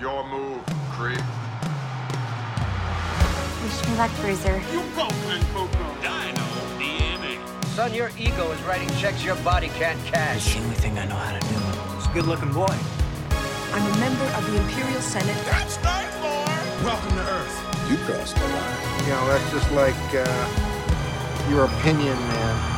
Your move, creep. Wish me luck, Bruiser. You go, Coco. Dino DNA. Son, your ego is writing checks your body can't cash. It's the only thing I know how to do. It's a good-looking boy. I'm a member of the Imperial Senate. That's night lore. Welcome to Earth. You crossed the line. You know, that's just like your opinion, man.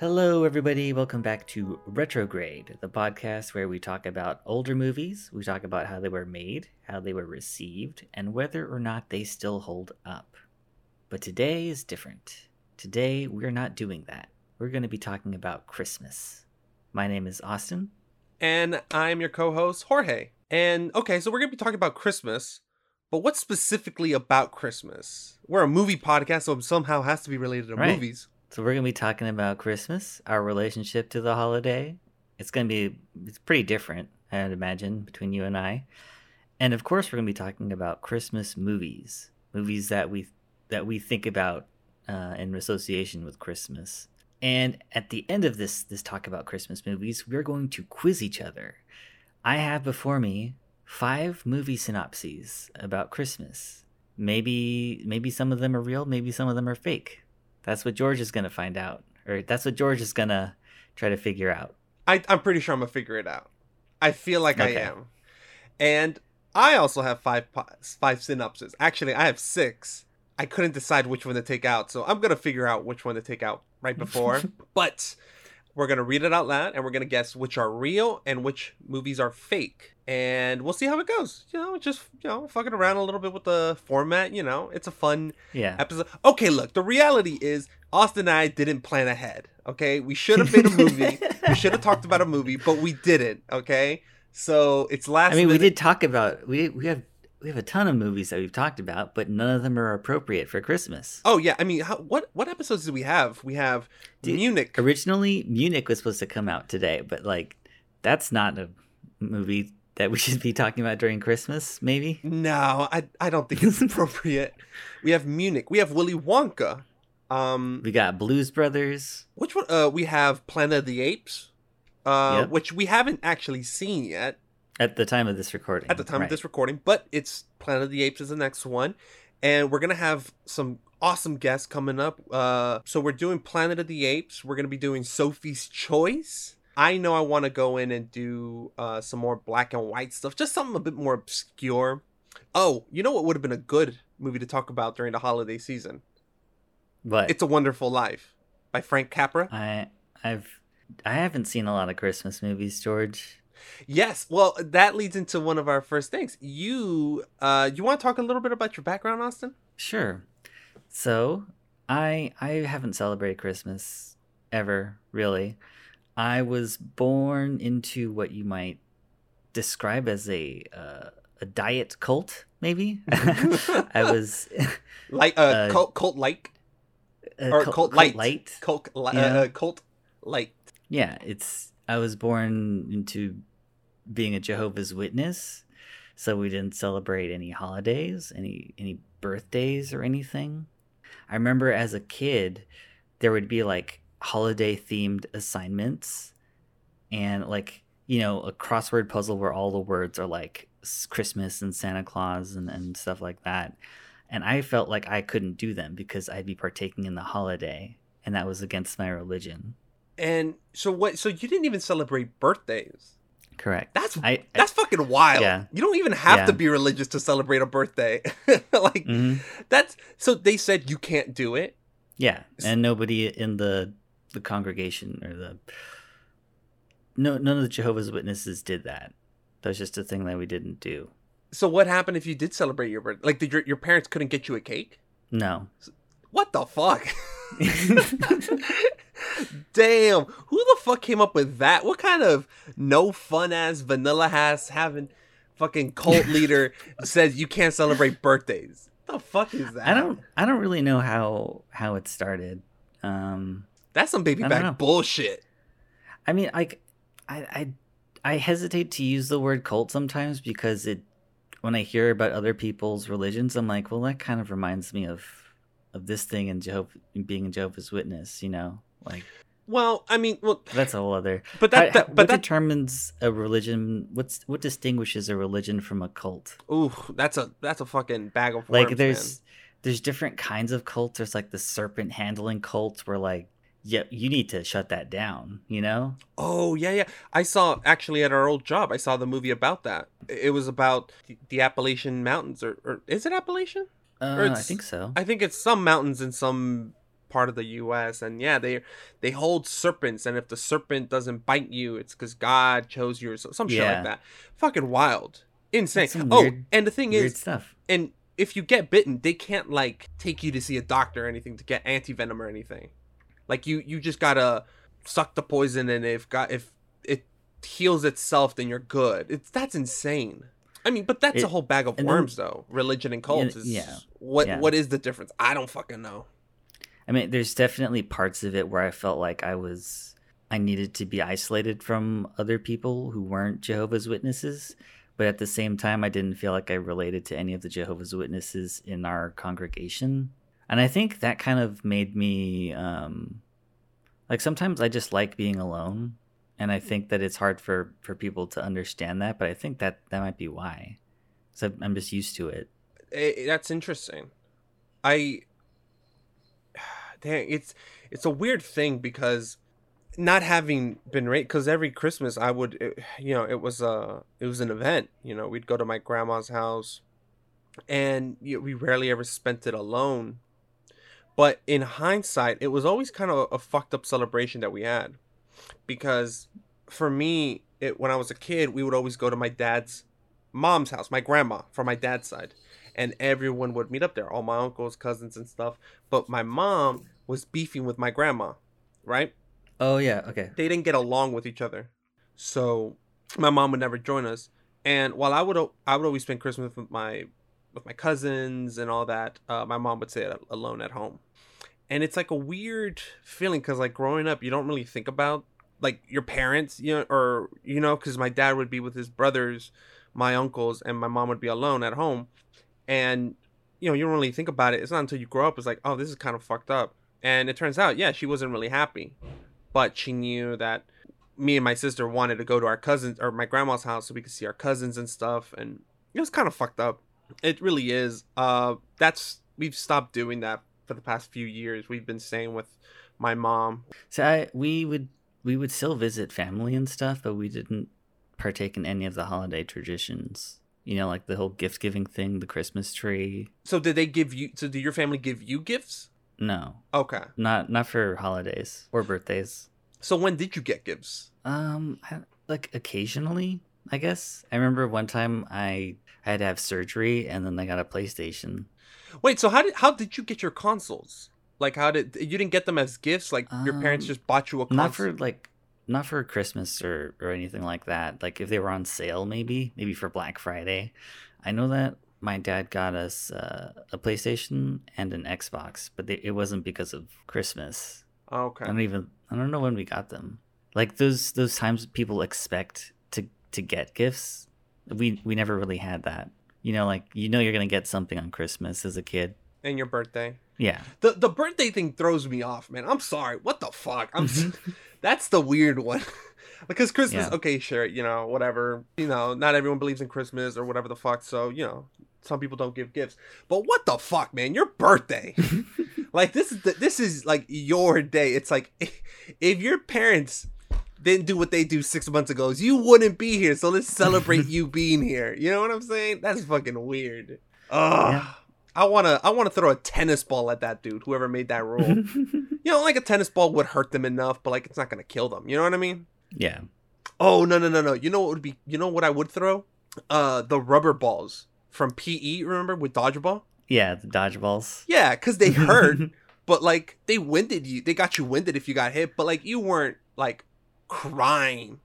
Hello, everybody. Welcome back to Retrograde, the podcast where we talk about older movies. We talk about how they were made, how they were received, and whether or not they still hold up. But today is different. Today, we're not doing that. We're going to be talking about Christmas. My name is Austin. And I'm your co-host, Jorge. And okay, so we're going to be talking about Christmas, but what specifically about Christmas? We're a movie podcast, so it somehow has to be related to movies. So we're going to be talking about Christmas, our relationship to the holiday. It's pretty different, I'd imagine, between you and I. And of course, we're going to be talking about Christmas movies, movies that we think about in association with Christmas. And at the end of this talk about Christmas movies, we're going to quiz each other. I have before me 5 movie synopses about Christmas. Maybe some of them are real, maybe some of them are fake. That's what George is going to find out. Or that's what George is going to try to figure out. I'm pretty sure I'm going to figure it out. I feel like okay. I am. And I also have five synopses. Actually, I have 6. I couldn't decide which one to take out. So I'm going to figure out which one to take out right before. But we're going to read it out loud. And we're going to guess which are real and which movies are fake. And we'll see how it goes. You know, just, you know, fucking around a little bit with the format. You know, it's a fun episode. Okay, look, the reality is Austin and I didn't plan ahead. Okay, we should have made a movie. We should have talked about a movie, but we didn't. Okay, so it's last. I mean, minute. We did talk about we have a ton of movies that we've talked about, but none of them are appropriate for Christmas. Oh yeah, I mean, what episodes do we have? We have Munich. Originally, Munich was supposed to come out today, but like that's not a movie that we should be talking about during Christmas, maybe? No, I don't think it's appropriate. We have Munich. We have Willy Wonka. We got Blues Brothers. Which one? We have Planet of the Apes, which we haven't actually seen yet. At the time of this recording. But it's Planet of the Apes is the next one. And we're going to have some awesome guests coming up. So we're doing Planet of the Apes. We're going to be doing Sophie's Choice. I know I want to go in and do some more black and white stuff. Just something a bit more obscure. Oh, you know what would have been a good movie to talk about during the holiday season? What? It's a Wonderful Life by Frank Capra. I haven't seen a lot of Christmas movies, George. Yes. Well, that leads into one of our first things. You want to talk a little bit about your background, Austin? Sure. So I haven't celebrated Christmas ever, really. I was born into what you might describe as a diet cult, maybe. I was like cult light. Yeah, I was born into being a Jehovah's Witness, so we didn't celebrate any holidays, any birthdays or anything. I remember as a kid, there would be like holiday themed assignments and like, you know, a crossword puzzle where all the words are like Christmas and Santa Claus and stuff like that. And I felt like I couldn't do them because I'd be partaking in the holiday and that was against my religion. And so what? So you didn't even celebrate birthdays. Correct. That's fucking wild. Yeah. You don't even have to be religious to celebrate a birthday. Like that's so they said you can't do it. Yeah. And nobody in the congregation or none of the Jehovah's Witnesses did that. That was just a thing that we didn't do. So what happened if you did celebrate your birthday? Like, did your parents couldn't get you a cake? No. What the fuck? Damn. Who the fuck came up with that? What kind of no fun ass vanilla ass having fucking cult leader says you can't celebrate birthdays? What the fuck is that? I don't really know how it started. That's some baby back bullshit. I mean, like, I hesitate to use the word cult sometimes because when I hear about other people's religions, I'm like, well, that kind of reminds me of this thing and being a Jehovah's Witness, you know, like Well, I mean, well, that's a whole other. But that determines a religion. What distinguishes a religion from a cult? Ooh, that's a fucking bag of worms. Like there's different kinds of cults. There's like the serpent handling cults where like, yeah, you need to shut that down, you know? Oh, yeah. I saw, actually, at our old job, I saw the movie about that. It was about the Appalachian Mountains, or is it Appalachian? I think so. I think it's some mountains in some part of the U.S., and yeah, they hold serpents, and if the serpent doesn't bite you, it's because God chose you, or some shit like that. Fucking wild. Insane. And if you get bitten, they can't, like, take you to see a doctor or anything to get anti-venom or anything. Like you just gotta suck the poison, and if it heals itself, then you're good. That's insane. I mean, but that's a whole bag of worms, though. Religion and cults is what is the difference? I don't fucking know. I mean, there's definitely parts of it where I felt like I needed to be isolated from other people who weren't Jehovah's Witnesses, but at the same time, I didn't feel like I related to any of the Jehovah's Witnesses in our congregation. And I think that kind of made me, like, sometimes I just like being alone. And I think that it's hard for people to understand that. But I think that might be why. So I'm just used to it. That's interesting. Dang, it's a weird thing because not having been raised, because every Christmas I would, it was an event. You know, we'd go to my grandma's house. And we rarely ever spent it alone. But in hindsight, it was always kind of a fucked up celebration that we had. Because for me, when I was a kid, we would always go to my dad's mom's house, my grandma, from my dad's side. And everyone would meet up there, all my uncles, cousins, and stuff. But my mom was beefing with my grandma, right? Oh, yeah, okay. They didn't get along with each other. So my mom would never join us. And while I would always spend Christmas with my cousins and all that, my mom would stay alone at home. And it's like a weird feeling because, like, growing up, you don't really think about, like, your parents, because my dad would be with his brothers, my uncles, and my mom would be alone at home. And, you don't really think about it. It's not until you grow up. It's like, oh, this is kind of fucked up. And it turns out, yeah, she wasn't really happy. But she knew that me and my sister wanted to go to our cousins or my grandma's house so we could see our cousins and stuff. And it was kind of fucked up. It really is. We've stopped doing that for the past few years. We've been staying with my mom. So we would still visit family and stuff, but we didn't partake in any of the holiday traditions. You know, like the whole gift giving thing, the Christmas tree. So did your family give you gifts? No. Okay. Not for holidays or birthdays. So when did you get gifts? Like occasionally, I guess. I remember one time I had to have surgery, and then I got a PlayStation. Wait, so how did you get your consoles? Like, you didn't get them as gifts? Like, your parents just bought you a console? Not for Christmas or anything like that. Like, if they were on sale, maybe for Black Friday. I know that my dad got us a PlayStation and an Xbox, but it wasn't because of Christmas. Oh, okay. I don't know when we got them. Like, those times people expect to get gifts. We never really had that. You're going to get something on Christmas as a kid. And your birthday. Yeah. The birthday thing throws me off, man. I'm sorry. What the fuck? That's the weird one. Because Christmas, okay, sure, whatever. Not everyone believes in Christmas or whatever the fuck. So, some people don't give gifts. But what the fuck, man? Your birthday. Like, this is like your day. It's like if your parents didn't do what they do 6 months ago, you wouldn't be here. So let's celebrate you being here. You know what I'm saying? That's fucking weird. I wanna throw a tennis ball at that dude, whoever made that rule. Like a tennis ball would hurt them enough, but like it's not gonna kill them. You know what I mean? Yeah. Oh no. You know what would be? You know what I would throw? The rubber balls from PE. Remember with dodgeball? Yeah, the dodgeballs. Yeah, cause they hurt, but like they winded you. They got you winded if you got hit, but like you weren't like crying,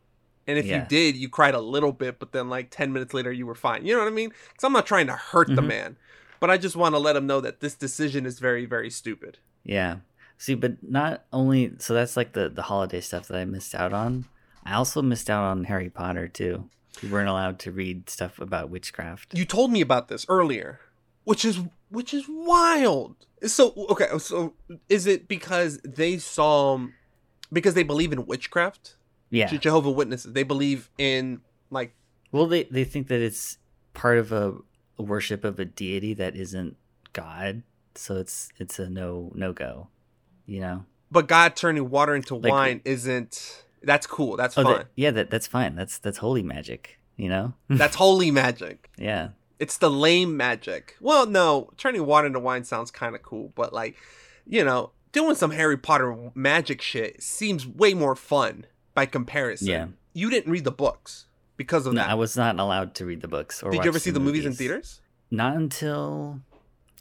and if you did, you cried a little bit, but then like 10 minutes later you were fine. You know what I mean? Because I'm not trying to hurt the man, but I just want to let him know that this decision is very, very stupid. Yeah, see, but not only so that's like the holiday stuff that I missed out on. I also missed out on Harry Potter too. We weren't allowed to read stuff about witchcraft. You told me about this earlier, which is wild. So okay, so is it because they saw because they believe in witchcraft. Yeah. Jehovah's Witnesses, they believe in like. Well, they think that it's part of a worship of a deity that isn't God, so it's a no go, you know. But God turning water into wine isn't. That's cool. That's fine. That's fine. That's holy magic, you know. That's holy magic. Yeah. It's the lame magic. Well, no, turning water into wine sounds kind of cool, but like, you know, doing some Harry Potter magic shit seems way more fun by comparison. Yeah. You didn't read the books because of that. I was not allowed to read the books. Or did you ever see the movies in theaters? Not until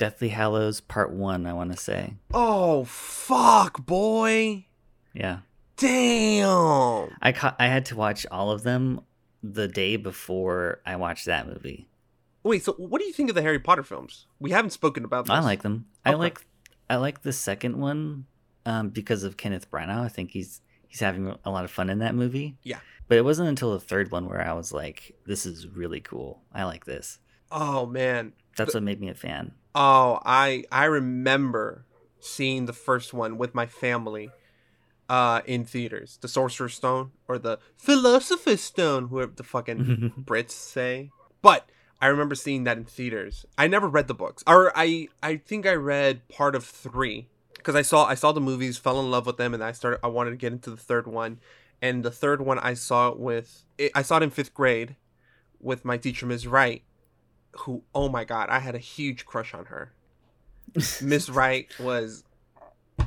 Deathly Hallows Part 1, I want to say. Oh, fuck, boy. Yeah. Damn. I had to watch all of them the day before I watched that movie. Wait, so what do you think of the Harry Potter films? We haven't spoken about them. I like them. Okay. I like the second one because of Kenneth Branagh. I think he's having a lot of fun in that movie. Yeah. But it wasn't until the third one where I was like, this is really cool. I like this. Oh, man. That's what made me a fan. Oh, I remember seeing the first one with my family in theaters. The Sorcerer's Stone or the Philosopher's Stone, whoever the fucking Brits say. But I remember seeing that in theaters. I never read the books. Or I think I read part of 3 because I saw the movies, fell in love with them, and I wanted to get into the third one. And the third one I saw it in 5th grade with my teacher, Ms. Wright, who, oh my God, I had a huge crush on her. Ms. Wright was,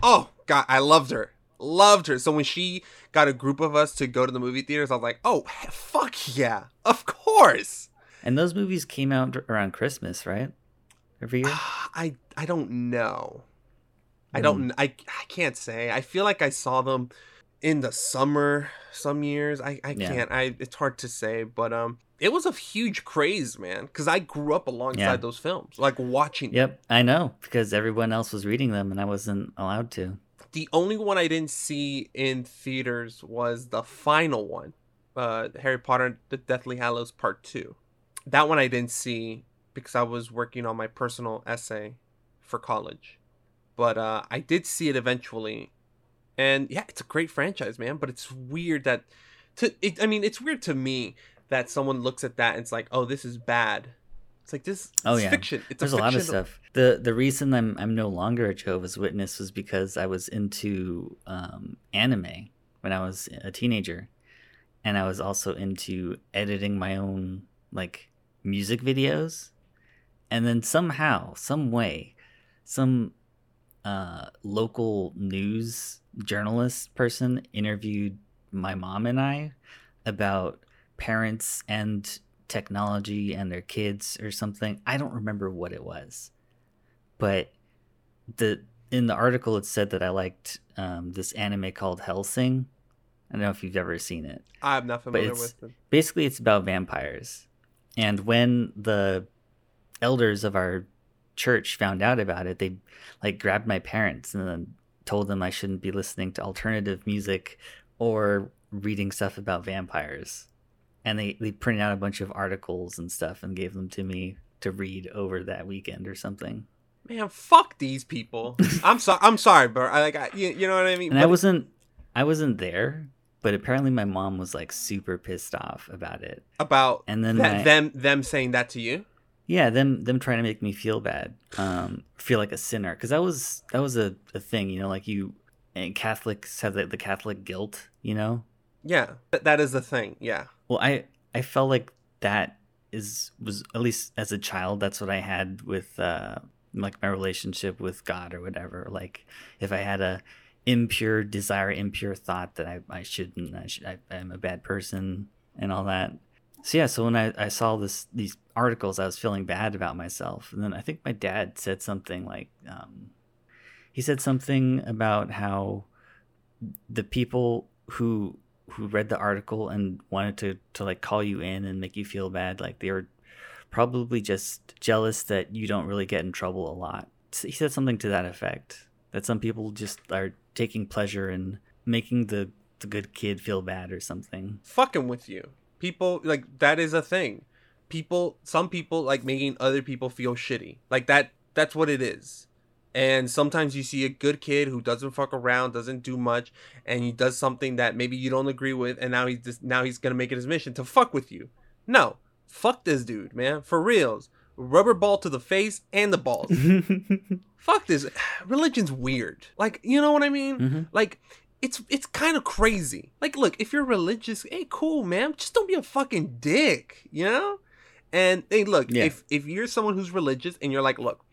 oh God, I loved her. Loved her. So when she got a group of us to go to the movie theaters, I was like, oh, fuck yeah, of course. And those movies came out around Christmas, right? Every year? I don't know. I can't say. I feel like I saw them in the summer some years. I can't. It's hard to say, but it was a huge craze, man, cuz I grew up alongside those films, like watching them. Yep, I know, because everyone else was reading them and I wasn't allowed to. The only one I didn't see in theaters was the final one, Harry Potter the Deathly Hallows Part 2. That one I didn't see because I was working on my personal essay for college. But I did see it eventually. And yeah, it's a great franchise, man. But it's weird it's weird to me that someone looks at that and it's like, oh, this is bad. It's like this it's fiction. There's a lot of stuff. The reason I'm no longer a Jehovah's Witness was because I was into anime when I was a teenager. And I was also into editing my own like music videos, and then somehow, some way, some local news journalist person interviewed my mom and I about parents and technology and their kids or something. I don't remember what it was, but in the article it said that I liked this anime called Hellsing. I don't know if you've ever seen it. I'm not familiar with it. Basically, it's about vampires. And when the elders of our church found out about it, they like grabbed my parents and then told them I shouldn't be listening to alternative music or reading stuff about vampires. And they printed out a bunch of articles and stuff and gave them to me to read over that weekend or something. Man, fuck these people. I'm sorry, bro. You know what I mean? And I wasn't there. But apparently my mom was like super pissed off about it. About and then them saying that to you? Yeah, them trying to make me feel bad, feel like a sinner, because that was a thing, you know, like you and Catholics have the Catholic guilt, you know? Yeah, that is the thing. Yeah. Well, I felt like that was at least as a child, that's what I had with like my relationship with God or whatever. Like if I had a impure desire, impure thought that I'm a bad person and all that. So yeah, so when I saw these articles, I was feeling bad about myself. And then I think my dad said something like, he said something about how the people who read the article and wanted to like call you in and make you feel bad, like they were probably just jealous that you don't really get in trouble a lot. So he said something to that effect. That some people just are taking pleasure in making the good kid feel bad or something. Fucking with you. People, like, that is a thing. Some people, like, making other people feel shitty. Like, that's what it is. And sometimes you see a good kid who doesn't fuck around, doesn't do much, and he does something that maybe you don't agree with, and now he's gonna make it his mission to fuck with you. No, fuck this dude, man, for reals. Rubber ball to the face and the balls. Fuck this. Religion's weird. Like, you know what I mean? Mm-hmm. Like, it's kind of crazy. Like, look, if you're religious, hey, cool, man. Just don't be a fucking dick, you know? And hey, look, if you're someone who's religious and you're like, look,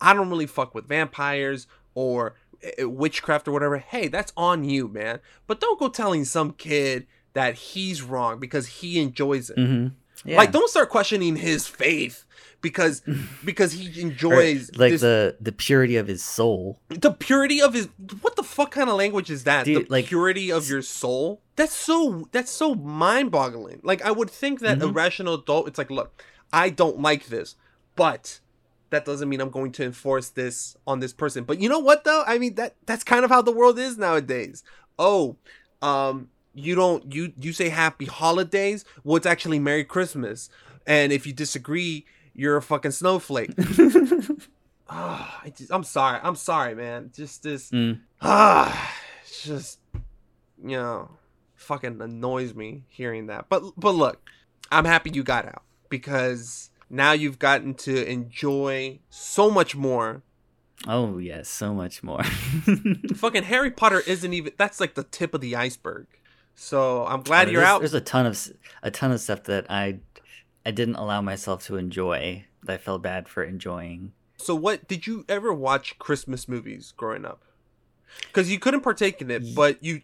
I don't really fuck with vampires or witchcraft or whatever. Hey, that's on you, man. But don't go telling some kid that he's wrong because he enjoys it. Mm-hmm. Yeah. Like, don't start questioning his faith because he enjoys or, like this, the purity of his soul. The purity of his what the fuck kind of language is that? Dude, the purity of your soul? That's so mind-boggling. Like, I would think that a rational adult, it's like, look, I don't like this, but that doesn't mean I'm going to enforce this on this person. But you know what, though? I mean, that's kind of how the world is nowadays. Oh, you say happy holidays. Well, it's actually Merry Christmas. And if you disagree, you're a fucking snowflake. I'm sorry, man. Just this. It's just, you know, fucking annoys me hearing that. But look, I'm happy you got out because now you've gotten to enjoy so much more. Oh, yes, yeah, so much more. Fucking Harry Potter isn't even... That's like the tip of the iceberg. So I'm glad you're out. There's a ton of stuff that I didn't allow myself to enjoy that I felt bad for enjoying. So what... Did you ever watch Christmas movies growing up? Because you couldn't partake in it, but you...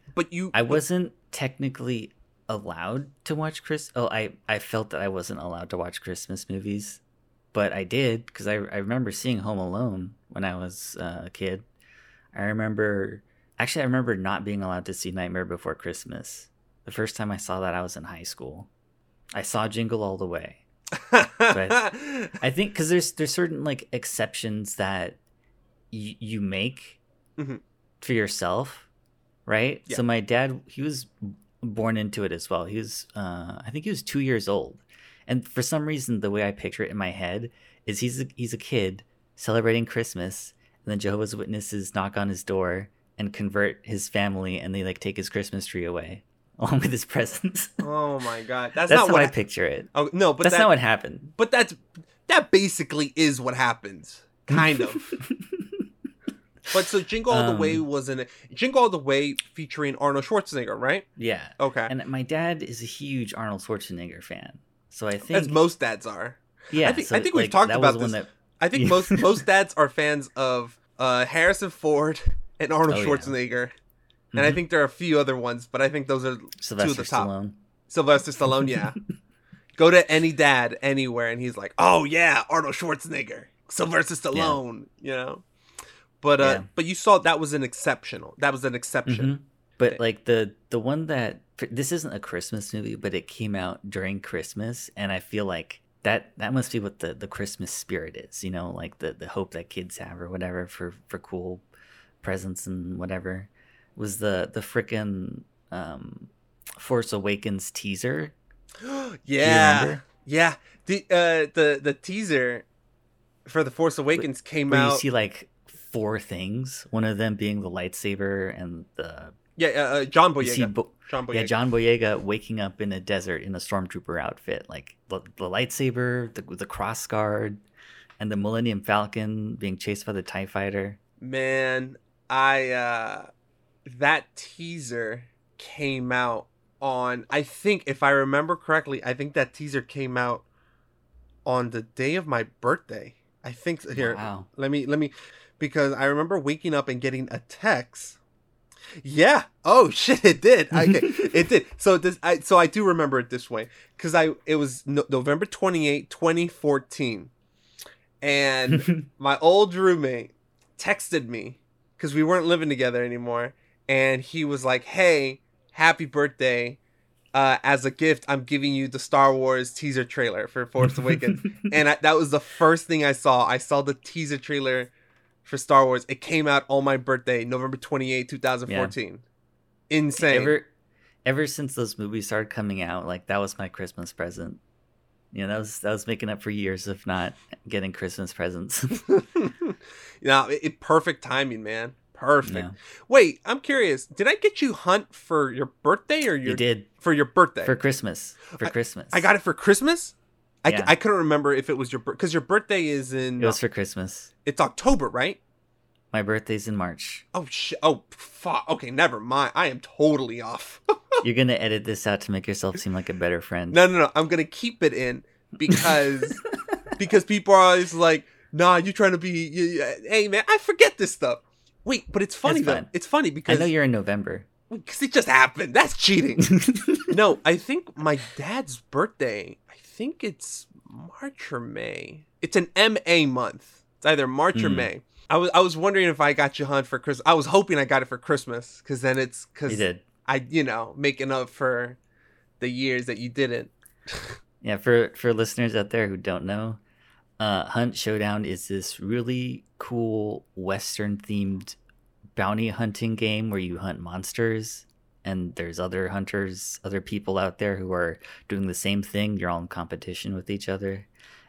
I wasn't technically allowed to watch I felt that I wasn't allowed to watch Christmas movies, but I did because I remember seeing Home Alone when I was a kid. I remember not being allowed to see Nightmare Before Christmas. The first time I saw that, I was in high school. I saw Jingle All the Way. I think because there's certain like exceptions that you make for yourself, right? Yeah. So my dad, he was born into it as well. He was I think he was 2 years old, and for some reason the way I picture it in my head is he's a kid celebrating Christmas, and then Jehovah's Witnesses knock on his door and convert his family, and they like take his Christmas tree away along with his presents. Oh my god, that's not what I picture it. Oh no, but that's not what happened, but that basically is what happens, kind of. But so Jingle All the Way Jingle All the Way featuring Arnold Schwarzenegger, right? Yeah. Okay. And my dad is a huge Arnold Schwarzenegger fan. So I think... As most dads are. Yeah. I think we've talked about this. I think most dads are fans of Harrison Ford and Arnold Schwarzenegger. Yeah. And I think there are a few other ones, but I think those are two of the top. Sylvester Stallone, yeah. Go to any dad anywhere and he's like, oh yeah, Arnold Schwarzenegger, Sylvester Stallone, you know? But but you saw that was an exception. Mm-hmm. But like the one that this isn't a Christmas movie, but it came out during Christmas, and I feel like that must be what the Christmas spirit is, you know, like the hope that kids have or whatever for cool presents and whatever was the frickin' Force Awakens teaser. Yeah, yeah. The teaser for the Force Awakens came out. You see like four things, one of them being the lightsaber and the John Boyega. John Boyega waking up in a desert in a stormtrooper outfit, like the lightsaber, the cross guard, and the Millennium Falcon being chased by the TIE fighter. Man, I that teaser came out on, I think if I remember correctly, I think that teaser came out on the day of my birthday. I think here. Wow. Let me because I remember waking up and getting a text. Yeah. Oh shit! It did. Okay, it did. So I do remember it this way because it was November 28, 2014, and my old roommate texted me because we weren't living together anymore, and he was like, "Hey, happy birthday! As a gift, I'm giving you the Star Wars teaser trailer for Force Awakens," and that was the first thing I saw. I saw the teaser trailer for Star Wars. It came out on my birthday, November 28, 2014. Yeah. Insane. Ever since those movies started coming out, like that was my Christmas present. You know, that was making up for years, if not getting Christmas presents. No, it perfect timing, man. Perfect. Yeah. Wait, I'm curious. Did I get you Hunt for your birthday or your? You did for your birthday for Christmas. For Christmas, I got it for Christmas. Yeah. I couldn't remember if it was your because your birthday is in. It was for Christmas. It's October, right? My birthday's in March. Oh shit! Oh fuck! Okay, never mind. I am totally off. You're gonna edit this out to make yourself seem like a better friend. No. I'm gonna keep it in because people are always like, "Nah, you're trying to be." Hey, man, I forget this stuff. Wait, but it's funny though. It's funny because I know you're in November. Because it just happened. That's cheating. No, I think my dad's birthday. I think it's March or May. It's an MA month. It's either March or May. I was wondering if I got you Hunt for Christmas. I was hoping I got it for Christmas because then it's because I making up for the years that you didn't. Yeah, for listeners out there who don't know, Hunt Showdown is this really cool Western-themed bounty hunting game where you hunt monsters and there's other hunters, other people out there who are doing the same thing. You're all in competition with each other.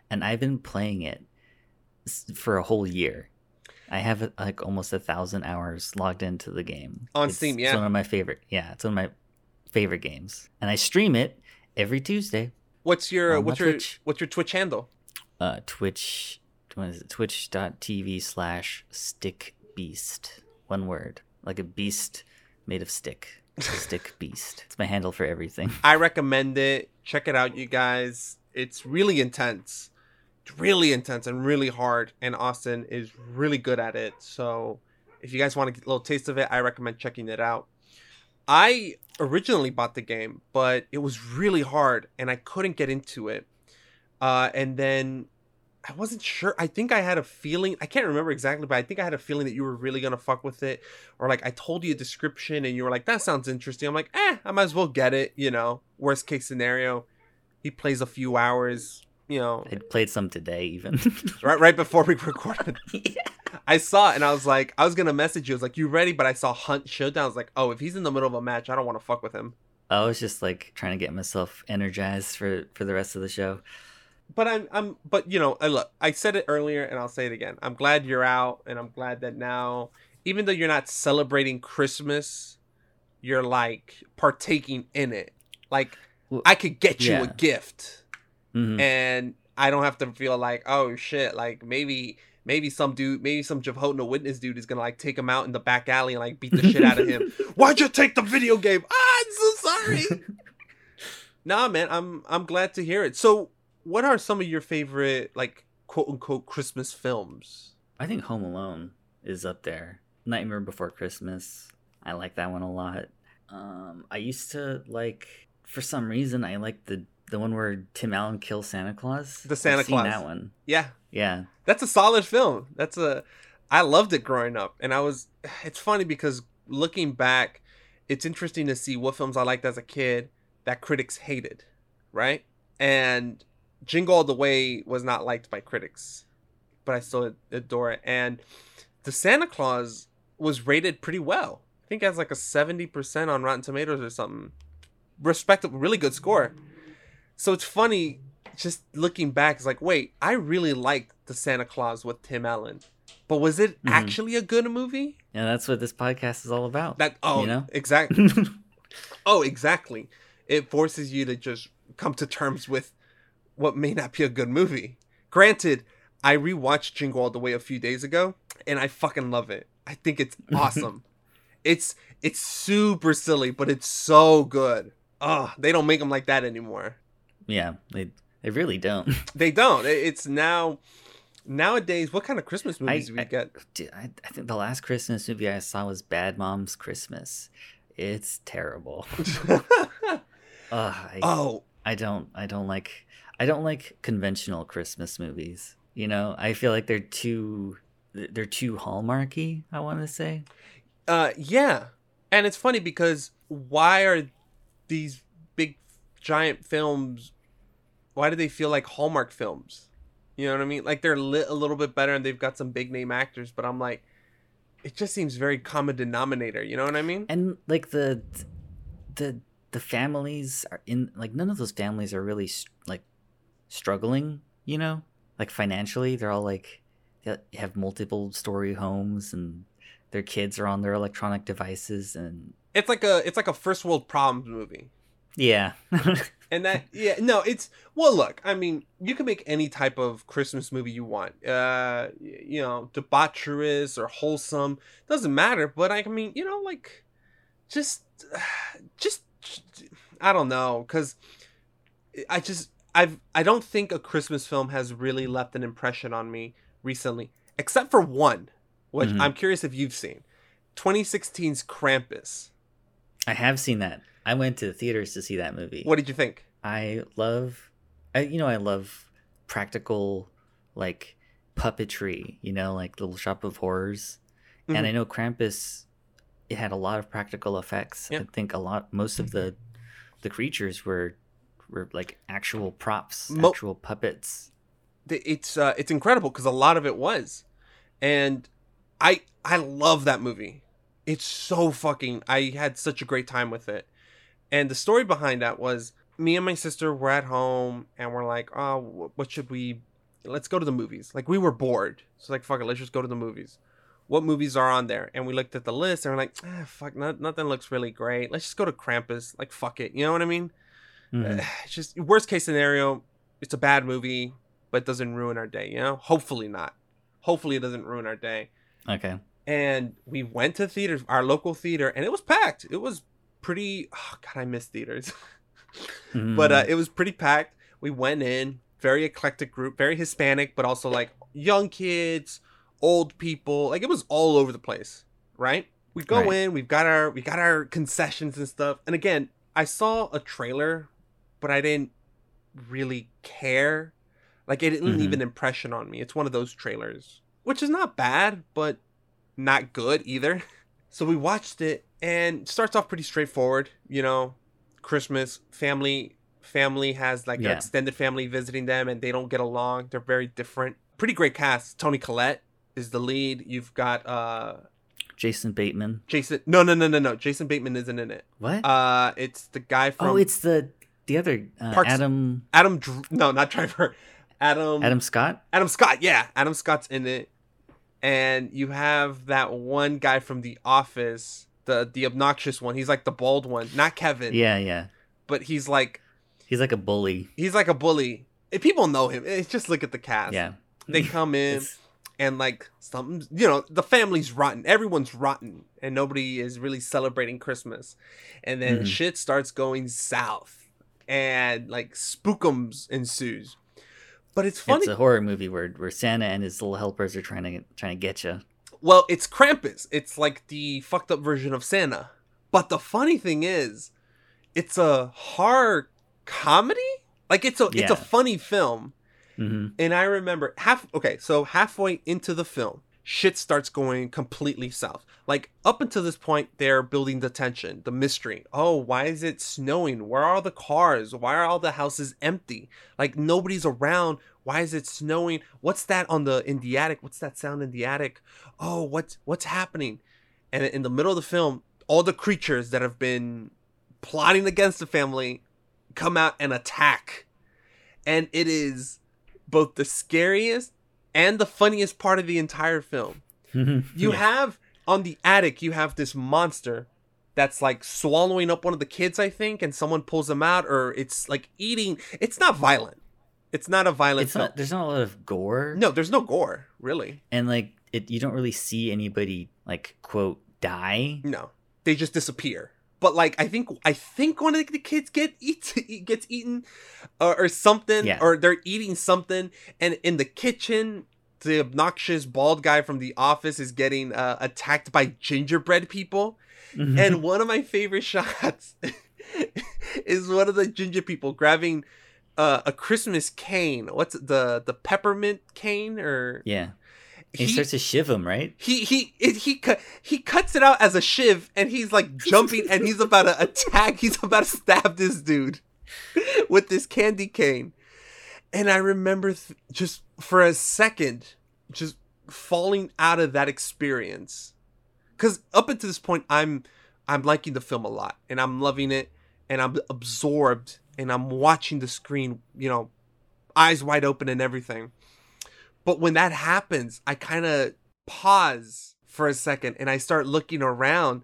And I've been playing it for a whole year. I have like almost 1,000 hours logged into the game. On Steam, yeah. It's one of my favorite. Yeah, it's one of my favorite games. And I stream it every Tuesday. What's your Twitch handle? Twitch, what is it? twitch.tv/stickbeast. One word. Like a beast made of stick. Stickbeast. It's my handle for everything. I recommend it. Check it out, you guys. It's really intense. It's really intense and really hard, and Austin is really good at it. So if you guys want to get a little taste of it, I recommend checking it out. I originally bought the game, but it was really hard and I couldn't get into it. And then I wasn't sure. I think I had a feeling. I can't remember exactly, but I think I had a feeling that you were really going to fuck with it. Or like I told you a description and you were like, that sounds interesting. I'm like, I might as well get it. You know, worst case scenario. He plays a few hours. You know, I played some today even. right before we recorded. Yeah. I saw it and I was like, I was going to message you. I was like, you ready? But I saw Hunt Showdown. I was like, oh, if he's in the middle of a match, I don't want to fuck with him. I was just like trying to get myself energized for the rest of the show. But I said it earlier and I'll say it again. I'm glad you're out and I'm glad that now, even though you're not celebrating Christmas, you're like partaking in it. Like I could get you a gift. Mm-hmm. And I don't have to feel like, oh shit, like maybe some Jehovah's Witness dude is gonna like take him out in the back alley and like beat the shit out of him. Why'd you take the video game? I'm so sorry. Nah, man, I'm glad to hear it. So, what are some of your favorite like quote unquote Christmas films? I think Home Alone is up there. Nightmare Before Christmas. I like that one a lot. I used to like, for some reason, I like the one where Tim Allen kills Santa Claus. The Santa Clause. I've seen that one. Yeah. Yeah. That's a solid film. I loved it growing up. And it's funny because looking back, it's interesting to see what films I liked as a kid that critics hated, right? And Jingle All the Way was not liked by critics, but I still adore it. And The Santa Clause was rated pretty well. I think it has like a 70% on Rotten Tomatoes or something. Respectable, really good score. So it's funny, just looking back, it's like, wait, I really liked The Santa Clause with Tim Allen, but was it actually a good movie? Yeah, that's what this podcast is all about. Exactly. Oh, exactly. It forces you to just come to terms with what may not be a good movie. Granted, I rewatched Jingle All the Way a few days ago, and I fucking love it. I think it's awesome. It's super silly, but it's so good. Oh, they don't make them like that anymore. Yeah, they really don't. They don't. It's nowadays. What kind of Christmas movies do we get? I think the last Christmas movie I saw was Bad Mom's Christmas. It's terrible. I don't like conventional Christmas movies. You know, I feel like they're too Hallmarky. I want to say. Yeah, and it's funny because why are these big giant films? Why do they feel like Hallmark films? You know what I mean? Like they're lit a little bit better and they've got some big name actors, but I'm like, it just seems very common denominator. You know what I mean? And like the families are in like, none of those families are really like struggling, you know, like financially. They're all like, they have multiple story homes and their kids are on their electronic devices, and it's like a first world problems movie. Yeah. And that, yeah, no, it's, well, look, I mean, you can make any type of Christmas movie you want, you know, debaucherous or wholesome, doesn't matter. But I mean, you know, like, just, I don't know. 'Cause I don't think a Christmas film has really left an impression on me recently, except for one, which I'm curious if you've seen, 2016's Krampus. I have seen that. I went to the theaters to see that movie. What did you think? I love practical, like, puppetry, you know, like Little Shop of Horrors. Mm-hmm. And I know Krampus, it had a lot of practical effects. Yep. I think most of the creatures were like actual props, actual puppets. It's incredible because a lot of it was. And I love that movie. It's so fucking, I had such a great time with it. And the story behind that was, me and my sister were at home and we're like, oh, let's go to the movies. Like, we were bored. So like, fuck it, let's just go to the movies. What movies are on there? And we looked at the list and we're like, nothing looks really great. Let's just go to Krampus. Like, fuck it. You know what I mean? Mm-hmm. Just worst case scenario, it's a bad movie, but it doesn't ruin our day. You know, hopefully not. Hopefully it doesn't ruin our day. Okay. And we went to theaters, our local theater, and it was packed. It was pretty, oh god, I miss theaters. But it was pretty packed. We went in, very eclectic group, very Hispanic, but also like young kids, old people, like it was all over the place, right? We go in, we got our concessions and stuff. And again, I saw a trailer, but I didn't really care. Like, it didn't leave an impression on me. It's one of those trailers, which is not bad, but not good either. So we watched it, and starts off pretty straightforward, you know, Christmas, family has like an extended family visiting them, and they don't get along. They're very different. Pretty great cast. Toni Collette is the lead. You've got Jason Bateman. Jason Bateman isn't in it. What? It's the guy from. Oh, it's the other Parks, Adam. No, not Driver. Adam Scott. Adam Scott. Yeah, Adam Scott's in it. And you have that one guy from The Office, the obnoxious one. He's like the bald one, not Kevin. Yeah. But he's like a bully. He's like a bully. If people know him, it's just look at the cast. Yeah. They come in and like something, you know, the family's rotten. Everyone's rotten and nobody is really celebrating Christmas. And then shit starts going south and like spookums ensues. But it's funny. It's a horror movie where Santa and his little helpers are trying to get you. Well, it's Krampus. It's like the fucked up version of Santa. But the funny thing is, it's a horror comedy. Like it's a funny film. Mm-hmm. And I remember halfway into the film, shit starts going completely south. Like up until this point, they're building the tension, the mystery. Oh, why is it snowing? Where are the cars? Why are all the houses empty? Like nobody's around. Why is it snowing? What's that in the attic? What's that sound in the attic? Oh, what's happening? And in the middle of the film, all the creatures that have been plotting against the family come out and attack. And it is both the scariest and the funniest part of the entire film. You have, on the attic, you have this monster that's like swallowing up one of the kids, I think, and someone pulls them out, or it's like eating. It's not violent. It's not a violent film. There's not a lot of gore. No, there's no gore, really. And like, you don't really see anybody, like, quote, die. No, they just disappear. But like, I think one of the kids gets eaten or something, or they're eating something. And in the kitchen, the obnoxious bald guy from The Office is getting attacked by gingerbread people. Mm-hmm. And one of my favorite shots is one of the ginger people grabbing a Christmas cane. What's the peppermint cane or? Yeah. He starts to shiv him, right? He cuts it out as a shiv, and he's like jumping, and he's about to attack. He's about to stab this dude with this candy cane. And I remember just for a second, just falling out of that experience, because up until this point, I'm liking the film a lot, and I'm loving it, and I'm absorbed, and I'm watching the screen, you know, eyes wide open and everything. But when that happens, I kind of pause for a second and I start looking around,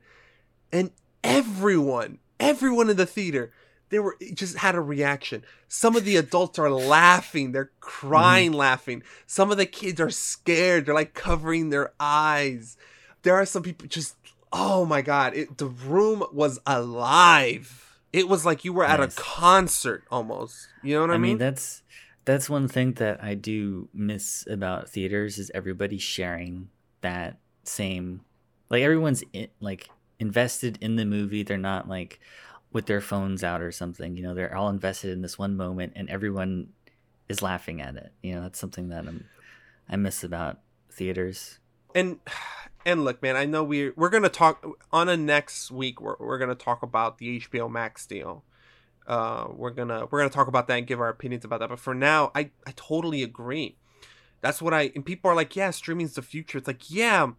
and everyone in the theater, they were just had a reaction. Some of the adults are laughing. They're crying, laughing. Some of the kids are scared. They're like covering their eyes. There are some people just, oh my God. The room was alive. It was like you were at a concert almost. You know what I mean? I mean, that's one thing that I do miss about theaters is everybody sharing that same, like everyone's invested in the movie. They're not like with their phones out or something, you know, they're all invested in this one moment and everyone is laughing at it. You know, that's something that I miss about theaters. And look, man, I know we're going to talk on a next week. We're going to talk about the HBO Max deal. We're going to talk about that and give our opinions about that. But for now, I totally agree. That's what and people are like, yeah, streaming's the future. It's like, yeah,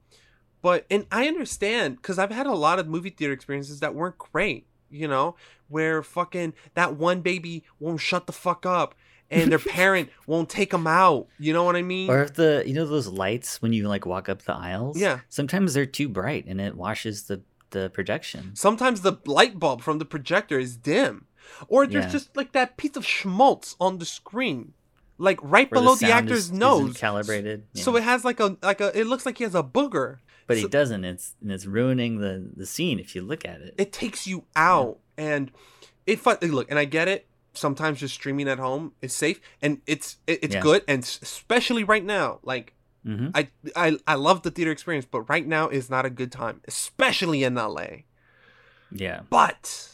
but, and I understand because I've had a lot of movie theater experiences that weren't great. You know, where fucking that one baby won't shut the fuck up and their parent won't take them out. You know what I mean? Or if those lights when you like walk up the aisles. Yeah. Sometimes they're too bright and it washes the projection. Sometimes the light bulb from the projector is dim. Or there's just like that piece of schmaltz on the screen. Like right where below the actor's nose. Isn't calibrated. Yeah. So it has like a it looks like he has a booger. But he doesn't. It's ruining the scene if you look at it. It takes you out, and look. And I get it. Sometimes just streaming at home is safe, and it's good. And especially right now, like I love the theater experience, but right now is not a good time, especially in LA. Yeah. But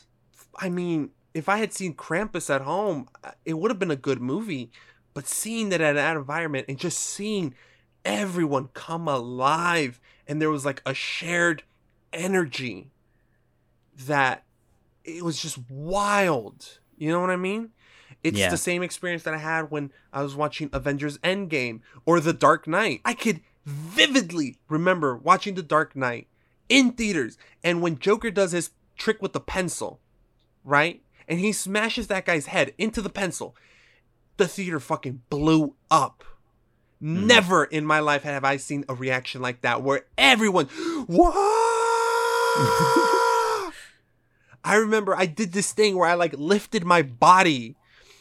I mean, if I had seen Krampus at home, it would have been a good movie. But seeing that at that environment and just seeing everyone come alive. And there was like a shared energy that it was just wild. You know what I mean? It's the same experience that I had when I was watching Avengers Endgame or The Dark Knight. I could vividly remember watching The Dark Knight in theaters. And when Joker does his trick with the pencil, right? And he smashes that guy's head into the pencil. The theater fucking blew up. Never in my life have I seen a reaction like that where everyone, what? I remember I did this thing where I like lifted my body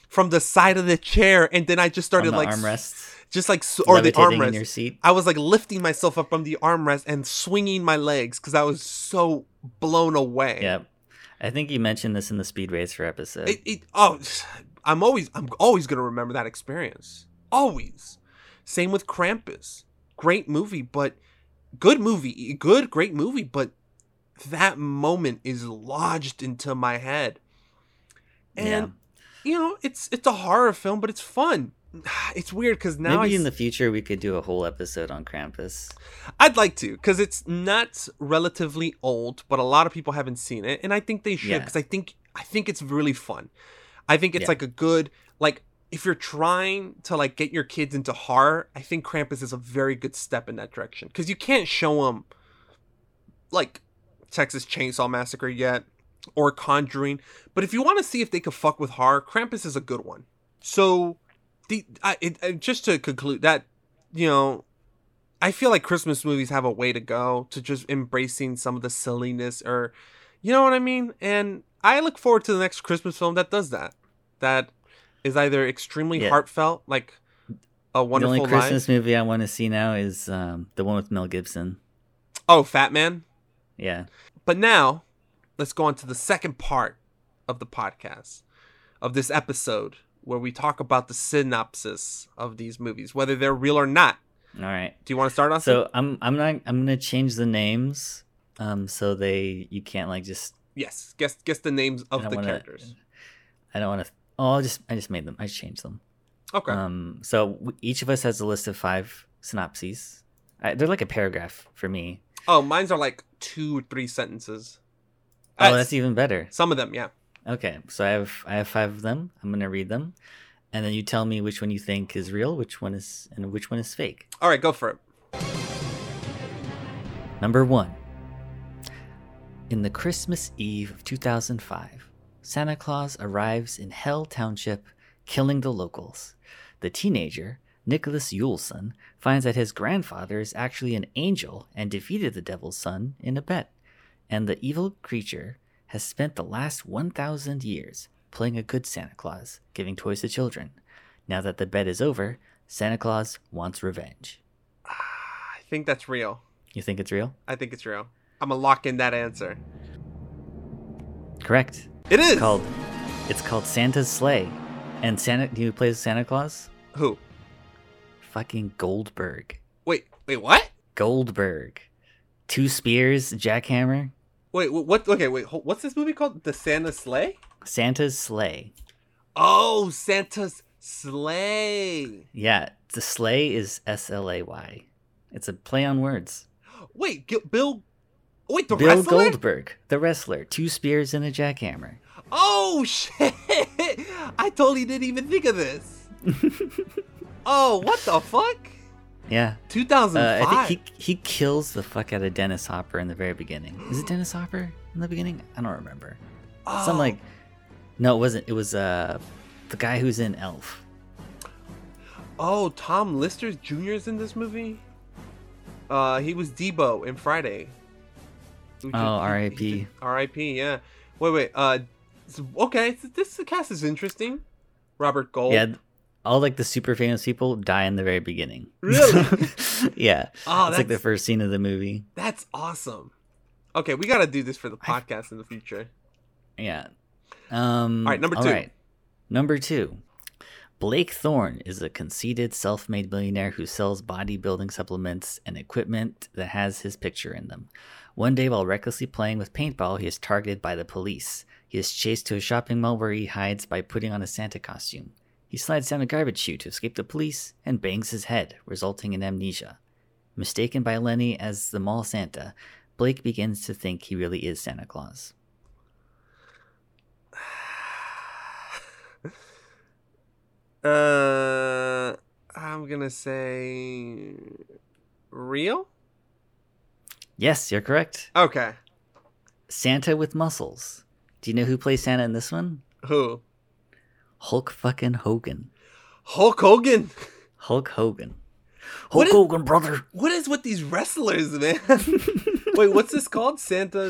from the side of the chair and then I just started like armrests, just like or the armrest. In your seat. I was like lifting myself up from the armrest and swinging my legs because I was so blown away. Yeah, I think you mentioned this in the Speed Racer episode. I'm always gonna remember that experience. Always. Same with Krampus. Great movie, but good movie. Good, great movie, but that moment is lodged into my head. And, you know, it's a horror film, but it's fun. It's weird because now maybe in the future we could do a whole episode on Krampus. I'd like to because it's not relatively old, but a lot of people haven't seen it. And I think they should because I think it's really fun. I think it's like a good, like, if you're trying to like get your kids into horror, I think Krampus is a very good step in that direction. Because you can't show them like Texas Chainsaw Massacre yet or Conjuring. But if you want to see if they could fuck with horror, Krampus is a good one. So just to conclude that, you know, I feel like Christmas movies have a way to go to just embracing some of the silliness or, you know what I mean? And I look forward to the next Christmas film that does that. That is either extremely heartfelt, like A Wonderful Life. The only Christmas movie I want to see now is the one with Mel Gibson. Oh, Fat Man? Yeah. But now, let's go on to the second part of the podcast, of this episode, where we talk about the synopsis of these movies, whether they're real or not. All right. Do you want to start off? So I'm going to change the names so you can't like just... Yes, guess the names of the characters. I don't want to... Oh, I just made them. I changed them. Okay. So each of us has a list of 5 synopses. They're like a paragraph for me. Oh, mine's are like 2 or 3 sentences. Oh, that's even better. Some of them, yeah. Okay, so I have 5 of them. I'm gonna read them, and then you tell me which one you think is real, which one is fake. All right, go for it. Number 1. In the Christmas Eve of 2005. Santa Claus arrives in Hell Township killing the locals. The teenager, Nicholas Yulson, finds that his grandfather is actually an angel and defeated the devil's son in a bet. And the evil creature has spent the last 1,000 years playing a good Santa Claus, giving toys to children. Now that the bet is over, Santa Claus wants revenge. I think that's real. You think it's real? I think it's real. I'm going to lock in that answer. Correct. It is! It's called Santa's Slay. And Santa, do you play Santa Claus? Who? Fucking Goldberg. Wait, what? Goldberg. Two spears, jackhammer. Wait, what? Okay, wait, what's this movie called? The Santa Slay? Santa's Slay. Oh, Santa's Slay. Yeah, the Slay is S-L-A-Y. It's a play on words. Wait, the wrestler? Bill Goldberg, the wrestler. Two spears and a jackhammer. Oh, shit. I totally didn't even think of this. Oh, what the fuck? Yeah. 2005. I think he kills the fuck out of Dennis Hopper in the very beginning. Is it Dennis Hopper in the beginning? I don't remember. Oh. No, it wasn't. It was the guy who's in Elf. Oh, Tom Lister Jr. is in this movie? He was Debo in Friday. Oh, R.I.P. R.I.P., yeah. Wait. Okay, this cast is interesting. Robert Gold. Yeah, all the super famous people die in the very beginning. Really? Yeah. Oh, that's the first scene of the movie. That's awesome. Okay, we got to do this for the podcast in the future. Yeah. All right, number 2. All right. Number 2. Blake Thorne is a conceited, self-made millionaire who sells bodybuilding supplements and equipment that has his picture in them. One day, while recklessly playing with paintball, he is targeted by the police. He is chased to a shopping mall where he hides by putting on a Santa costume. He slides down a garbage chute to escape the police and bangs his head, resulting in amnesia. Mistaken by Lenny as the mall Santa, Blake begins to think he really is Santa Claus. I'm gonna say real. Yes, you're correct. Okay. Santa with muscles. Do you know who plays Santa in this one? Who? Hulk fucking Hogan. Hulk Hogan. Hulk Hogan. Hulk Hogan, brother. What is with these wrestlers, man? Wait, what's this called? Santa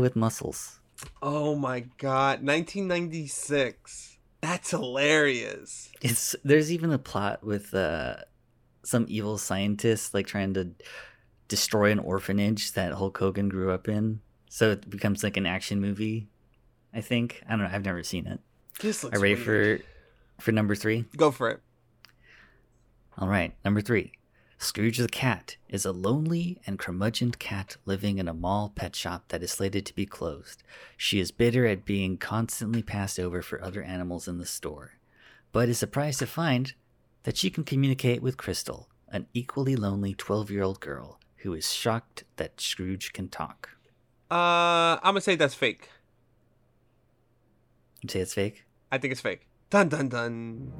with muscles. Oh my god, 1996. That's hilarious. There's even a plot with some evil scientist like trying to destroy an orphanage that Hulk Hogan grew up in. So it becomes like an action movie, I think. I don't know. I've never seen it. This looks weird. Are you ready for number 3? Go for it. All right. Number 3. Scrooge the Cat is a lonely and curmudgeoned cat living in a mall pet shop that is slated to be closed. She is bitter at being constantly passed over for other animals in the store, but is surprised to find that she can communicate with Crystal, an equally lonely 12-year-old girl who is shocked that Scrooge can talk. I'm gonna say that's fake. You say it's fake? I think it's fake. Dun dun dun.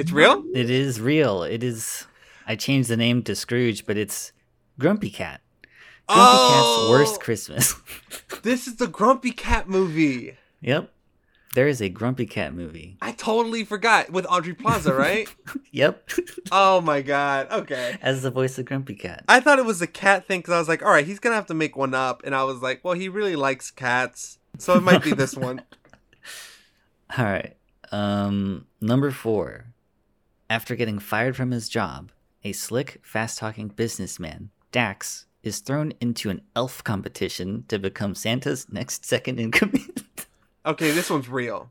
It's real? It is real. It is. I changed the name to Scrooge, but it's Grumpy Cat. Grumpy Cat's Worst Christmas. This is the Grumpy Cat movie. Yep. There is a Grumpy Cat movie. I totally forgot. With Aubrey Plaza, right? Yep. Oh my god. Okay. As the voice of Grumpy Cat. I thought it was a cat thing because I was like, all right, he's going to have to make one up. And I was like, well, he really likes cats. So it might be this one. All right. Number 4. After getting fired from his job, a slick, fast-talking businessman, Dax, is thrown into an elf competition to become Santa's next second in command. Okay, this one's real.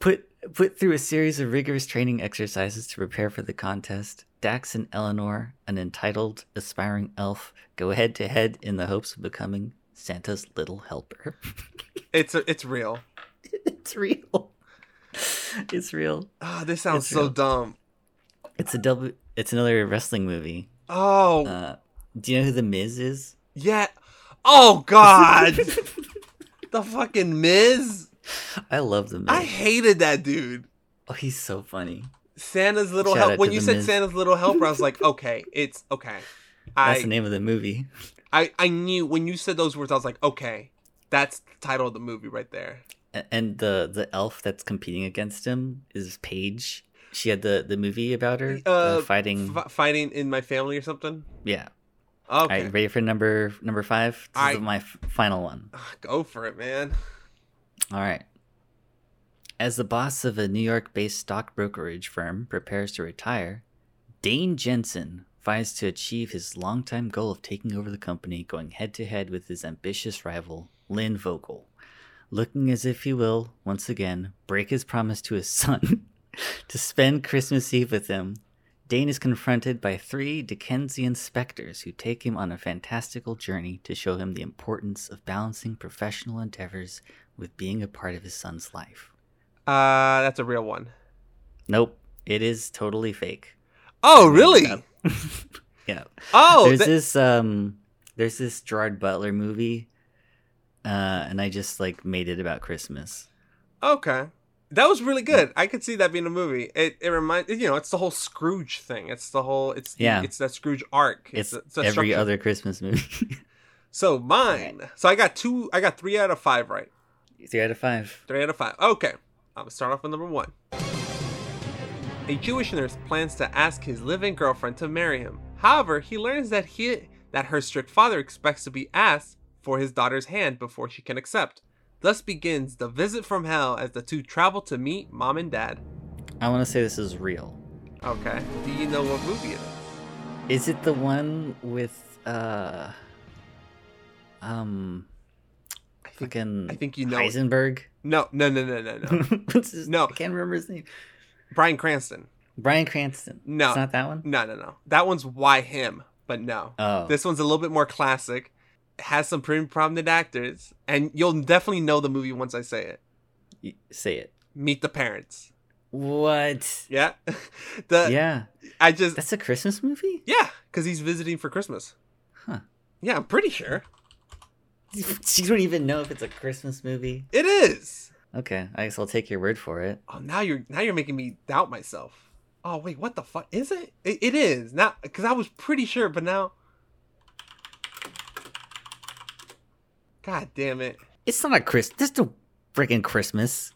Put through a series of rigorous training exercises to prepare for the contest, Dax and Eleanor, an entitled, aspiring elf, go head-to-head in the hopes of becoming Santa's little helper. It's real. It's real. It's real. Oh, this sounds so dumb. It's another wrestling movie. Oh. Do you know who The Miz is? Yeah. Oh, God. The fucking Miz. I love The Miz. I hated that dude. Oh, he's so funny. Santa's Little Helper. When you said Miz. Santa's Little Helper, I was like, okay, it's okay. That's the name of the movie. I knew when you said those words, I was like, okay, that's the title of the movie right there. And the elf that's competing against him is Paige. She had the movie about her fighting in my family or something. Yeah. Okay. All right, ready for number five? This is my final one. Go for it, man. All right. As the boss of a New York-based stock brokerage firm prepares to retire, Dane Jensen vies to achieve his longtime goal of taking over the company, going head-to-head with his ambitious rival, Lynn Vogel, looking as if he will, once again, break his promise to his son to spend Christmas Eve with him. Dane is confronted by three Dickensian specters who take him on a fantastical journey to show him the importance of balancing professional endeavors with being a part of his son's life. That's a real one. Nope. It is totally fake. Oh, really? Yeah. Oh, there's this Gerard Butler movie, and I just made it about Christmas. Okay. That was really good. I could see that being a movie. It reminds it's the whole Scrooge thing. It's the whole it's that Scrooge arc. It's every structure. Other Christmas movie. So mine. Right. So I got 3 out of 5 right. 3 out of 5. 3 out of 5. Okay. I'm gonna start off with number 1. A Jewish nurse plans to ask his live-in girlfriend to marry him. However, he learns that her strict father expects to be asked for his daughter's hand before she can accept. Thus begins the visit from hell as the two travel to meet mom and dad. I want to say this is real. Okay. Do you know what movie it is? Is it the one with I think you know Heisenberg? It. No. What's his, no. I can't remember his name. Bryan Cranston. No. It's not that one? No. That one's Why Him, but no. Oh. This one's a little bit more classic. It has some pretty prominent actors, and you'll definitely know the movie once I say it. Say it. Meet the Parents. What? Yeah. That's a Christmas movie? Yeah, because he's visiting for Christmas. Huh. Yeah, I'm pretty sure. You don't even know if it's a Christmas movie? It is. Okay, I guess I'll take your word for it. Oh, now you're making me doubt myself. Oh, wait, what the fuck? Is it? It is. Now, because I was pretty sure, but now... God damn it. It's not a Christmas. There's no freaking Christmas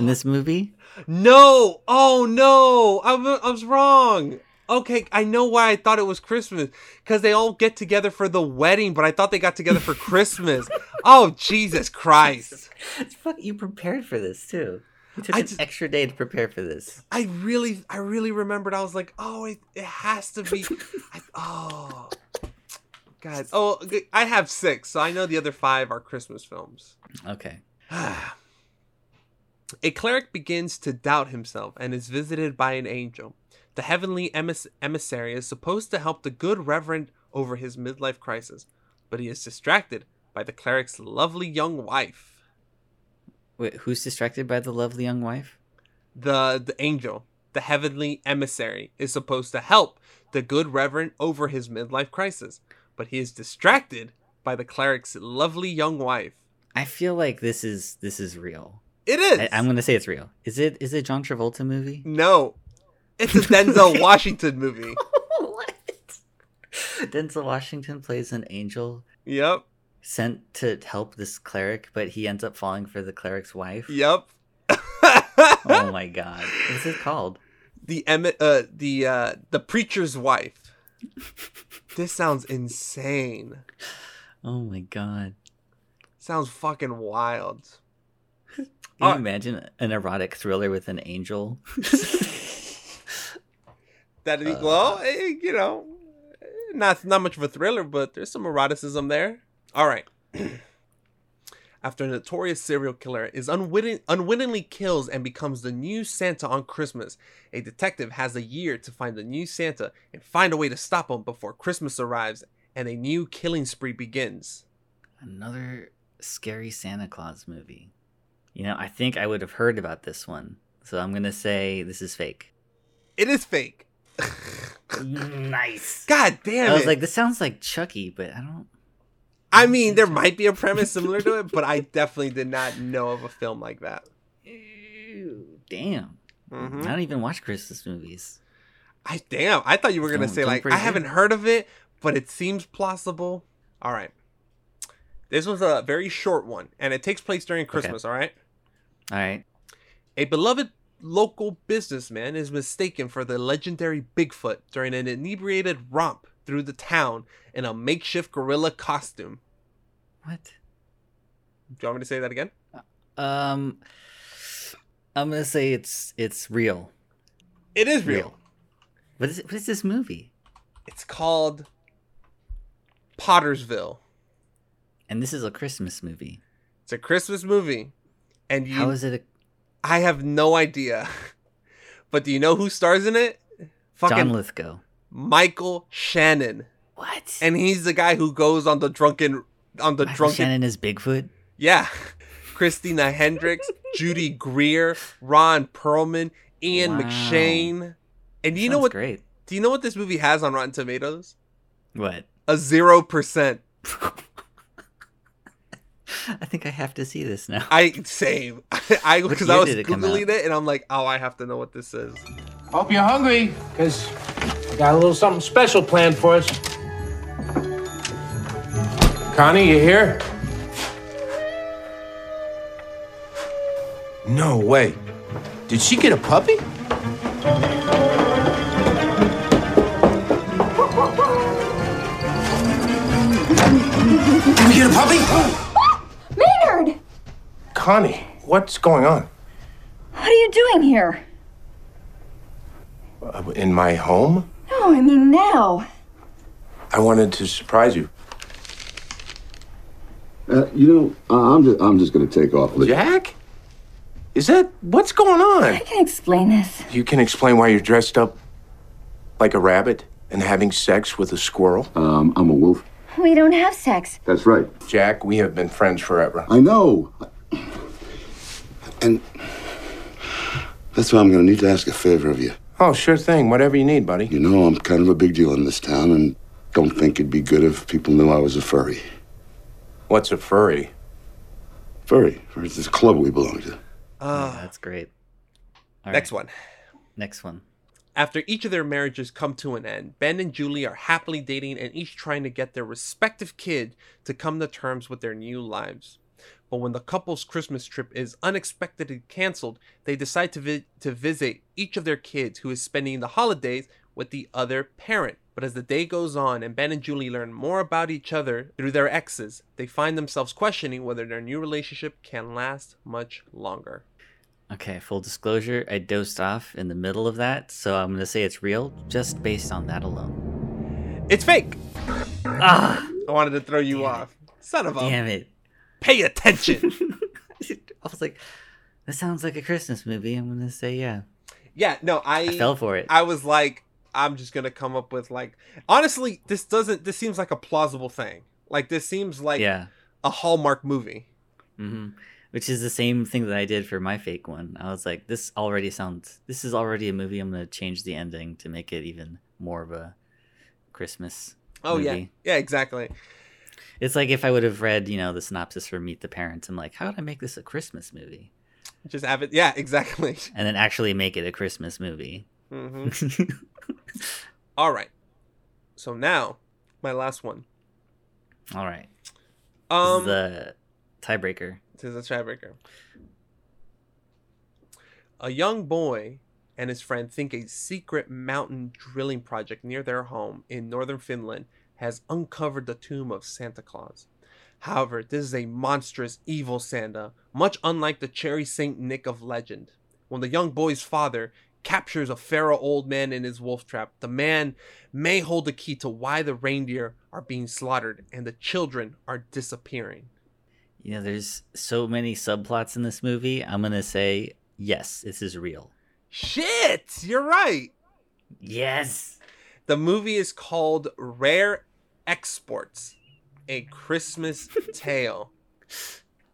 in this movie. No. Oh, no. I was wrong. Okay, I know why I thought it was Christmas. Because they all get together for the wedding, but I thought they got together for Christmas. Oh, Jesus Christ. You prepared for this, too. You took an extra day to prepare for this. I really remembered. I was like, it has to be. God. Oh, I have 6, so I know the other 5 are Christmas films. Okay. A cleric begins to doubt himself and is visited by an angel. The heavenly emissary is supposed to help the good reverend over his midlife crisis, but he is distracted by the cleric's lovely young wife. Wait, who's distracted by the lovely young wife? The angel, the heavenly emissary, is supposed to help the good reverend over his midlife crisis, but he is distracted by the cleric's lovely young wife. I feel like this is real. It is. I'm going to say it's real. Is it a John Travolta movie? No. It's a Denzel Washington movie. What? Denzel Washington plays an angel. Yep. Sent to help this cleric, but he ends up falling for the cleric's wife. Yep. Oh my God. What's it called? The preacher's wife. This sounds insane. Oh my God. Sounds fucking wild. Can you imagine an erotic thriller with an angel? That'd be not much of a thriller, but there's some eroticism there. All right. After a notorious serial killer is unwittingly kills and becomes the new Santa on Christmas, a detective has a year to find the new Santa and find a way to stop him before Christmas arrives and a new killing spree begins. Another scary Santa Claus movie. I think I would have heard about this one, so I'm going to say this is fake. It is fake. Nice. God damn it. I was like, this sounds like Chucky, but I mean, there might be a premise similar to it, but I definitely did not know of a film like that. Ew, damn. Mm-hmm. I don't even watch Christmas movies. I thought you were going to say, I haven't heard of it, but it seems plausible. All right. This was a very short one, and it takes place during Christmas, okay. All right? All right. A beloved local businessman is mistaken for the legendary Bigfoot during an inebriated romp through the town in a makeshift gorilla costume. What? Do you want me to say that again? I'm going to say it's real. It is real. What is this movie? It's called Pottersville. And this is a Christmas movie. It's a Christmas movie. And how is it a... I have no idea. But do you know who stars in it? Fucking John Lithgow. Michael Shannon. What? And he's the guy who goes on the drunken... Shannon is Bigfoot? Yeah. Christina Hendricks, Judy Greer, Ron Perlman, Ian McShane. And you know what? Great. Do you know what this movie has on Rotten Tomatoes? What? A 0%. I think I have to see this now. Same. Because I was Googling it and I'm like, I have to know what this is. Hope you're hungry, because I got a little something special planned for us. Connie, you here? No way. Did she get a puppy? Did we get a puppy? Maynard! Connie, what's going on? What are you doing here? In my home? No, I mean now. I wanted to surprise you. I'm just going to take off. Jack? Is that... What's going on? I can explain this. You can explain why you're dressed up like a rabbit and having sex with a squirrel? I'm a wolf. We don't have sex. That's right. Jack, we have been friends forever. I know. And that's why I'm going to need to ask a favor of you. Oh, sure thing. Whatever you need, buddy. You know, I'm kind of a big deal in this town and don't think it'd be good if people knew I was a furry. What's a furry? Furry. It's this club we belong to. Oh, that's great. All next right. one. Next one. After each of their marriages come to an end, Ben and Julie are happily dating and each trying to get their respective kid to come to terms with their new lives. But when the couple's Christmas trip is unexpectedly canceled, they decide to visit each of their kids who is spending the holidays with the other parent. But as the day goes on and Ben and Julie learn more about each other through their exes, they find themselves questioning whether their new relationship can last much longer. Okay, full disclosure, I dozed off in the middle of that, so I'm going to say it's real just based on that alone. It's fake! I wanted to throw you off. Son of a... Damn it. Pay attention! I was like, that sounds like a Christmas movie. I'm going to say yeah. Yeah, no, I fell for it. I was like, I'm just going to come up with like... Honestly, this seems like a plausible thing. Like, this seems like a Hallmark movie. Mm-hmm. Which is the same thing that I did for my fake one. I was like, this is already a movie. I'm going to change the ending to make it even more of a Christmas movie. Yeah, exactly. It's like if I would have read, the synopsis for Meet the Parents. I'm like, how would I make this a Christmas movie? Just have it. Yeah, exactly. And then actually make it a Christmas movie. Mm-hmm. All right. So now, my last one. All right. The tiebreaker. This is a tiebreaker. A young boy and his friend think a secret mountain drilling project near their home in northern Finland has uncovered the tomb of Santa Claus. However, this is a monstrous, evil Santa, much unlike the Cherry Saint Nick of legend. When the young boy's father captures a feral old man in his wolf trap, the man may hold the key to why the reindeer are being slaughtered and the children are disappearing. There's so many subplots in this movie. I'm going to say, yes, this is real. Shit, you're right. Yes. The movie is called Rare Exports, A Christmas Tale.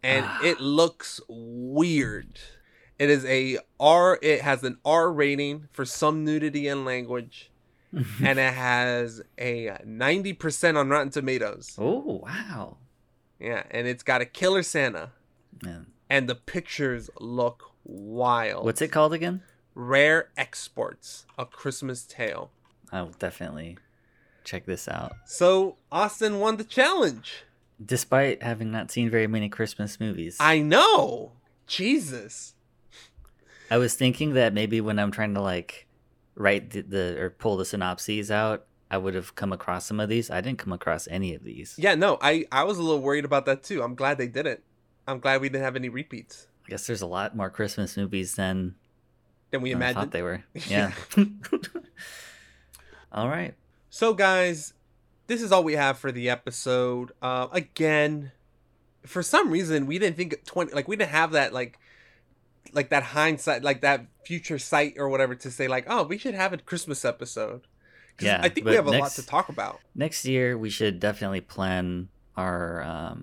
And it looks weird. It is it has an R rating for some nudity and language. And it has a 90% on Rotten Tomatoes. Oh, wow. Yeah, and it's got a killer Santa. Yeah. And the pictures look wild. What's it called again? Rare Exports, A Christmas Tale. I will definitely check this out. So, Austin won the challenge. Despite having not seen very many Christmas movies. I know. Jesus. I was thinking that maybe when I'm trying to like write or pull the synopses out, I would have come across some of these. I didn't come across any of these. Yeah, no, I was a little worried about that too. I'm glad they didn't. I'm glad we didn't have any repeats. I guess there's a lot more Christmas movies than we imagined. I thought they were. Yeah. All right. So guys, this is all we have for the episode. Again, for some reason we didn't think 20, like we didn't have that like that hindsight, like that future sight or whatever to say like, oh, we should have a Christmas episode. Yeah, I think we have a lot to talk about. Next year, we should definitely plan our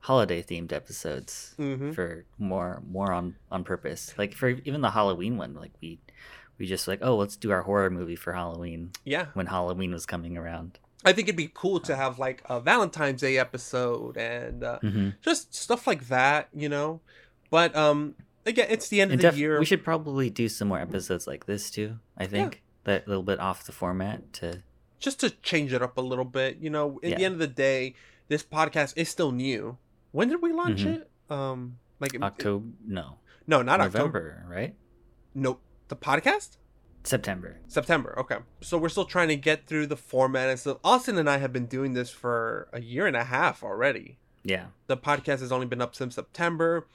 holiday themed episodes for more on purpose. Like for even the Halloween one, like we just like, oh, let's do our horror movie for Halloween. Yeah, when Halloween was coming around. I think it'd be cool to have like a Valentine's Day episode and just stuff like that, you know. But again, it's the end of the year. We should probably do some more episodes like this too, I think. Yeah. That little bit off the format to change it up a little bit, you know. At the end of the day, this podcast is still new. When did we launch it? October? No, not November, October. Right? Nope. The podcast? September. Okay. So we're still trying to get through the format, and so Austin and I have been doing this for a year and a half already. Yeah. The podcast has only been up since September.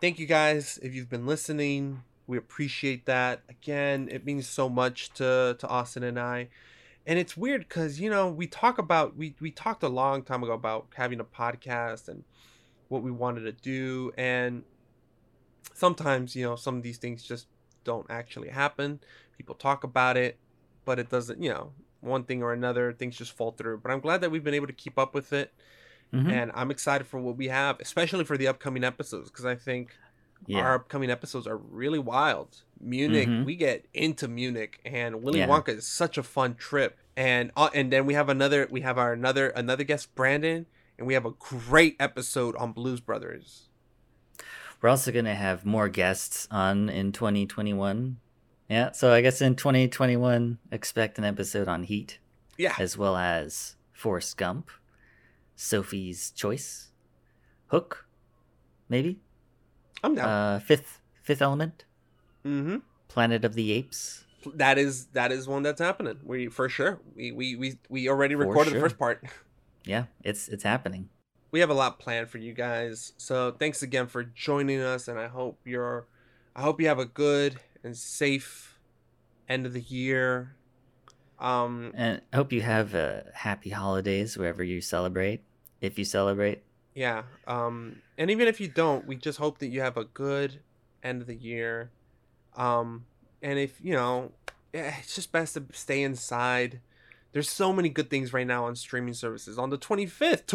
Thank you guys if you've been listening. We appreciate that. Again, it means so much to Austin and I. And it's weird because, you know, we talked a long time ago about having a podcast and what we wanted to do. And sometimes, you know, some of these things just don't actually happen. People talk about it, but it doesn't, you know, one thing or another, things just fall through. But I'm glad that we've been able to keep up with it. Mm-hmm. And I'm excited for what we have, especially for the upcoming episodes, because I think... Yeah. Our upcoming episodes are really wild. Munich, we get into Munich, and Willy Wonka is such a fun trip. And then we have another guest, Brandon, and we have a great episode on Blues Brothers. We're also gonna have more guests on in 2021. Yeah, so I guess in 2021, expect an episode on Heat. Yeah, as well as Forrest Gump, Sophie's Choice, Hook, maybe. I'm down. Fifth Element. Mm-hmm. Planet of the Apes. That is one that's happening. We for sure. We already recorded the first part. Yeah, it's happening. We have a lot planned for you guys. So thanks again for joining us, and I hope you have a good and safe end of the year. And I hope you have happy holidays wherever you celebrate, if you celebrate. Yeah, and even if you don't, we just hope that you have a good end of the year. And if, you know, it's just best to stay inside. There's so many good things right now on streaming services. On the 25th,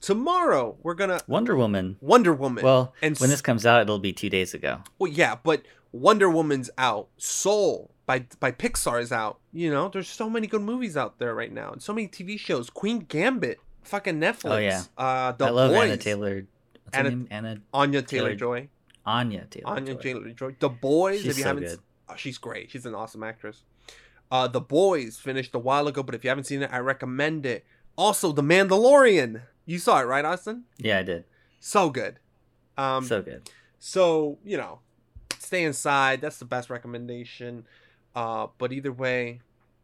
tomorrow, we're going to... Wonder Woman. Well, and when this comes out, it'll be 2 days ago. Well, yeah, but Wonder Woman's out. Soul by Pixar is out. You know, there's so many good movies out there right now. And so many TV shows. Queen Gambit. Fucking Netflix. Oh yeah, I love Boys. Anya Taylor-Joy. The Boys. She's good. Oh, she's great. She's an awesome actress. The Boys finished a while ago, but if you haven't seen it, I recommend it. Also, The Mandalorian. You saw it, right, Austin? Yeah, I did. So good. So you know, stay inside. That's the best recommendation. But either way.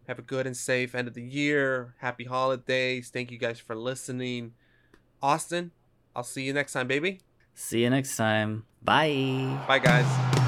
Have a good and safe end of the year. Happy holidays. Thank you guys for listening. Austin, I'll see you next time, baby. See you next time. Bye. Bye, guys.